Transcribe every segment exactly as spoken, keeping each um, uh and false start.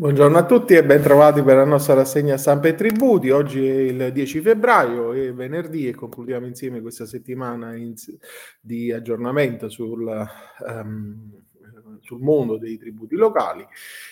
Buongiorno a tutti e ben trovati per la nostra rassegna stampa e tributi. Oggi è il dieci febbraio e venerdì e concludiamo insieme questa settimana in, di aggiornamento sul, um, sul mondo dei tributi locali.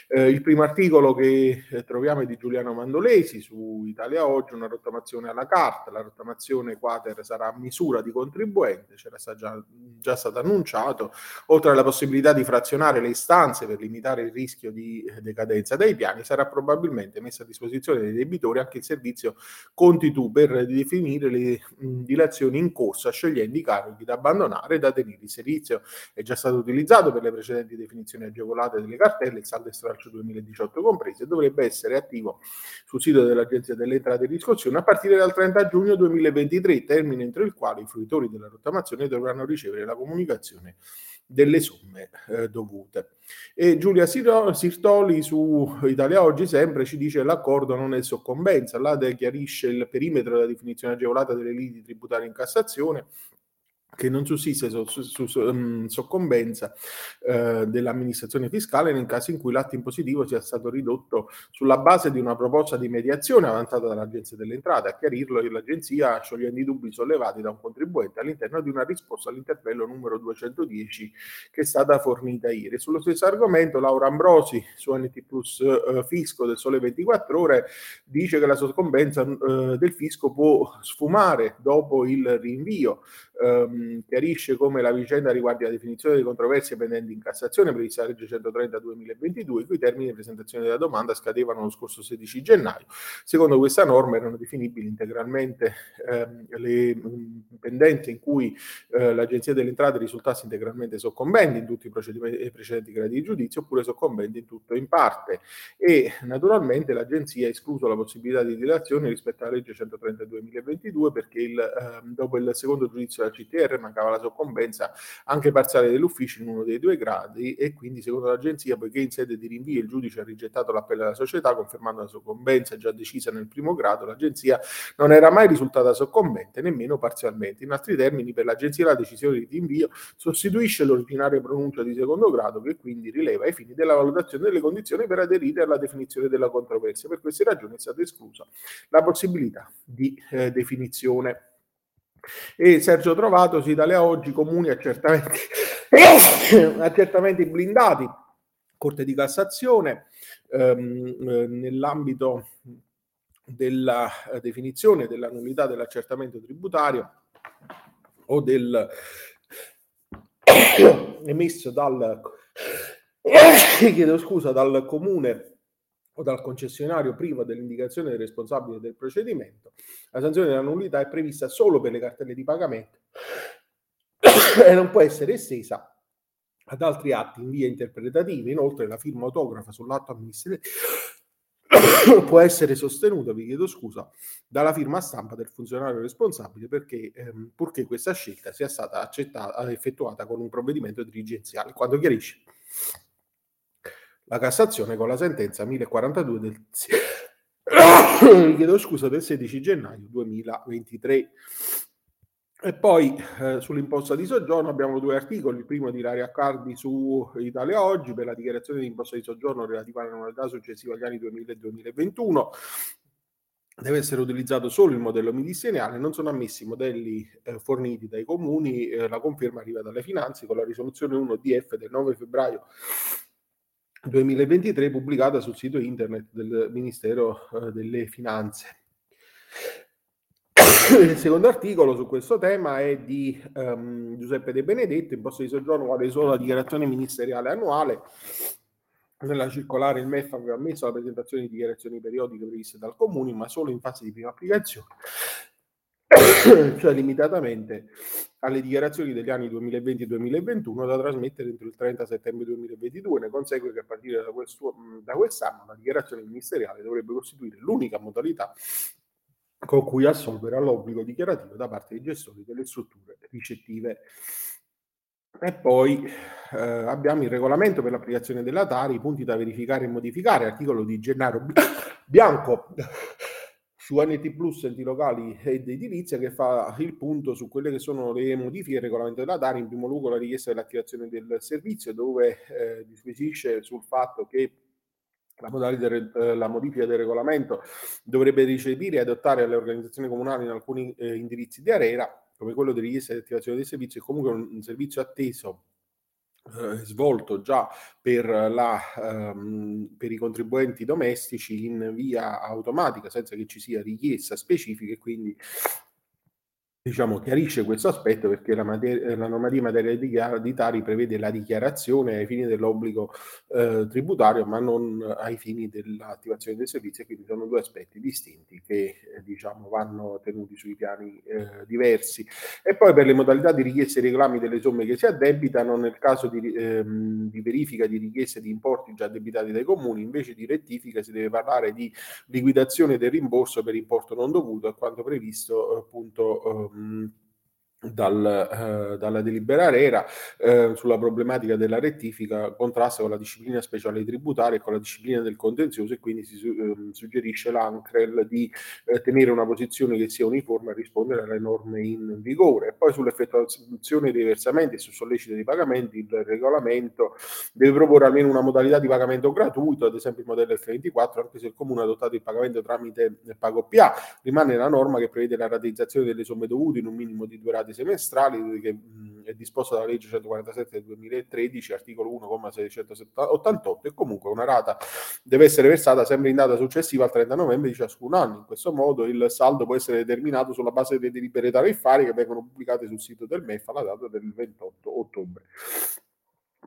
Eh, il primo articolo che troviamo è di Giuliano Mandolesi su Italia Oggi, una rottamazione alla carta. La rottamazione quater sarà a misura di contribuente, c'era già, già stato annunciato, oltre alla possibilità di frazionare le istanze per limitare il rischio di decadenza dei piani, sarà probabilmente messo a disposizione dei debitori anche il servizio ContiTu per definire le mh, dilazioni in corso, scegliendo i carichi da abbandonare e da tenere in servizio. È già stato utilizzato per le precedenti definizioni agevolate delle cartelle, il saldo stralcio duemiladiciotto compreso, e dovrebbe essere attivo sul sito dell'Agenzia delle Entrate e Riscossione a partire dal trenta giugno duemilaventitré, termine entro il quale i fruitori della rottamazione dovranno ricevere la comunicazione delle somme eh, dovute. E Giulia Sirtoli su Italia Oggi sempre ci dice: l'accordo non è soccombenza, l'A D E chiarisce il perimetro della definizione agevolata delle liti tributarie in Cassazione, che non sussiste su, su, su, su um, soccombenza eh, dell'amministrazione fiscale nel caso in cui l'atto impositivo sia stato ridotto sulla base di una proposta di mediazione avanzata dall'Agenzia delle Entrate. A chiarirlo è l'Agenzia, sciogliendo i dubbi sollevati da un contribuente all'interno di una risposta all'interpello numero duecentodieci che è stata fornita ieri. Sullo stesso argomento Laura Ambrosi su N T Plus eh, Fisco del Sole ventiquattro Ore dice che la soccombenza eh, del fisco può sfumare dopo il rinvio. Um, Chiarisce come la vicenda riguardi la definizione delle controversie pendenti in Cassazione, prevista la legge centotrenta duemilaventidue, i cui termini di presentazione della domanda scadevano lo scorso sedici gennaio. Secondo questa norma erano definibili integralmente eh, le mh, pendenze in cui eh, l'Agenzia delle Entrate risultasse integralmente soccombente in tutti i, procedimenti, i precedenti gradi di giudizio, oppure soccombente in tutto o in parte. E naturalmente l'Agenzia ha escluso la possibilità di dilazione rispetto alla legge centotrenta duemilaventidue perché il, eh, dopo il secondo giudizio della C T R mancava la soccombenza anche parziale dell'ufficio in uno dei due gradi, e quindi secondo l'agenzia, poiché in sede di rinvio il giudice ha rigettato l'appello della società confermando la soccombenza già decisa nel primo grado, l'agenzia non era mai risultata soccombente nemmeno parzialmente. In altri termini, per l'agenzia la decisione di rinvio sostituisce l'originaria pronuncia di secondo grado, che quindi rileva ai fini della valutazione delle condizioni per aderire alla definizione della controversia. Per queste ragioni è stata esclusa la possibilità di eh, definizione. E Sergio Trovatosi, Italia Oggi, comuni accertamenti, accertamenti blindati, Corte di Cassazione, ehm, nell'ambito della definizione della nullità dell'accertamento tributario o del emesso dal, chiedo scusa, dal comune o dal concessionario privo dell'indicazione del responsabile del procedimento. La sanzione della nullità è prevista solo per le cartelle di pagamento e non può essere estesa ad altri atti in via interpretativa. Inoltre la firma autografa sull'atto amministrativo può essere sostenuta, vi chiedo scusa, dalla firma stampa del funzionario responsabile, perché ehm, purché questa scelta sia stata accettata, effettuata con un provvedimento dirigenziale, quando chiarisce la Cassazione con la sentenza mille quarantadue del, chiedo scusa, del sedici gennaio duemilaventitré. E poi eh, sull'imposta di soggiorno abbiamo due articoli, il primo di Laria Accardi su Italia Oggi per la dichiarazione di imposta di soggiorno relativa alla annualità successiva agli anni duemila e duemilaventuno. Deve essere utilizzato solo il modello ministeriale, non sono ammessi i modelli eh, forniti dai comuni, eh, la conferma arriva dalle finanze con la risoluzione uno D F del nove febbraio duemilaventitré pubblicata sul sito internet del Ministero eh, delle Finanze. Il secondo articolo su questo tema è di ehm, Giuseppe De Benedetto, imposta di soggiorno vale solo la dichiarazione ministeriale annuale. Nella circolare il MEF aveva ammesso la presentazione di dichiarazioni periodiche previste dal Comune, ma solo in fase di prima applicazione, cioè limitatamente alle dichiarazioni degli anni duemilaventi duemilaventuno da trasmettere entro il trenta settembre duemilaventidue. Ne consegue che a partire da, quel suo, da quest'anno la dichiarazione ministeriale dovrebbe costituire l'unica modalità con cui assolvere all'obbligo dichiarativo da parte dei gestori delle strutture ricettive. E poi eh, abbiamo il regolamento per l'applicazione della T A R I, i punti da verificare e modificare, articolo di Gennaro Bianco su N T Plus, enti locali ed edilizia, che fa il punto su quelle che sono le modifiche al regolamento della T A R I. In primo luogo la richiesta dell'attivazione del servizio, dove eh, disquisisce sul fatto che La modalità della modifica del regolamento dovrebbe ricevere e adottare alle organizzazioni comunali in alcuni eh, indirizzi di ARERA, come quello di richiesta di attivazione dei servizi, è comunque un, un servizio atteso, eh, svolto già per, la, ehm, per i contribuenti domestici in via automatica, senza che ci sia richiesta specifica, e quindi diciamo chiarisce questo aspetto, perché la, mater- la normativa in materia di dichiar- prevede la dichiarazione ai fini dell'obbligo eh, tributario, ma non ai fini dell'attivazione dei servizi, quindi sono due aspetti distinti che eh, diciamo vanno tenuti sui piani eh, diversi. E poi per le modalità di richieste e reclami delle somme che si addebitano, nel caso di, ehm, di verifica di richieste di importi già addebitati dai comuni, invece di rettifica si deve parlare di liquidazione del rimborso per importo non dovuto, a quanto previsto appunto eh, Dal, eh, dalla delibera ARERA eh, sulla problematica della rettifica, contrasta con la disciplina speciale tributaria e con la disciplina del contenzioso, e quindi si eh, suggerisce l'ANCREL di eh, tenere una posizione che sia uniforme a rispondere alle norme in vigore. E poi sull'effettuazione dei versamenti e su sollecito dei pagamenti, il regolamento deve proporre almeno una modalità di pagamento gratuito, ad esempio il modello F ventiquattro, anche se il comune ha adottato il pagamento tramite PagoPA. Rimane la norma che prevede la rateizzazione delle somme dovute in un minimo di due rate semestrali, che mh, è disposta dalla legge centoquarantasette del duemilatredici, articolo uno, comma seicentottantotto, e comunque una rata deve essere versata sempre in data successiva al trenta novembre di ciascun anno. In questo modo il saldo può essere determinato sulla base delle delibere tariffarie che vengono pubblicate sul sito del MEF alla data del ventotto ottobre.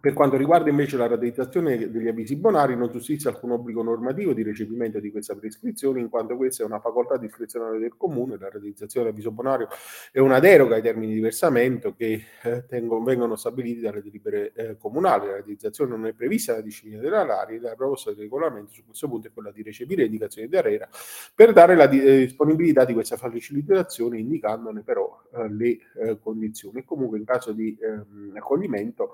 Per quanto riguarda invece la rateizzazione degli avvisi bonari, non sussiste alcun obbligo normativo di recepimento di questa prescrizione, in quanto questa è una facoltà discrezionale del comune. La rateizzazione dell'avviso bonario è una deroga ai termini di versamento che eh, tengo, vengono stabiliti dalle delibere eh, comunali. La rateizzazione non è prevista dalla disciplina della Laria, e la proposta del regolamento su questo punto è quella di recepire indicazioni di ARERA per dare la di- eh, disponibilità di questa facilitazione, indicandone però eh, le eh, condizioni. E comunque in caso di ehm, accoglimento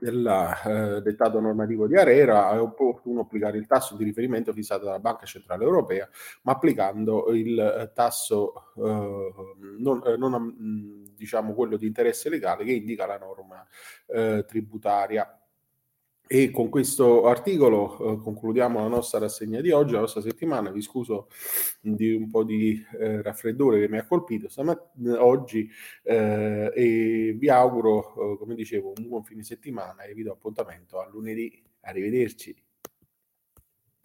del eh, dettato normativo di ARERA è opportuno applicare il tasso di riferimento fissato dalla Banca Centrale Europea, ma applicando il eh, tasso eh, non, eh, non diciamo quello di interesse legale che indica la norma eh, tributaria. E con questo articolo eh, concludiamo la nostra rassegna di oggi, la nostra settimana. Vi scuso di un po' di eh, raffreddore che mi ha colpito stamat- oggi eh, e vi auguro, eh, come dicevo, un buon fine settimana e vi do appuntamento a lunedì. Arrivederci.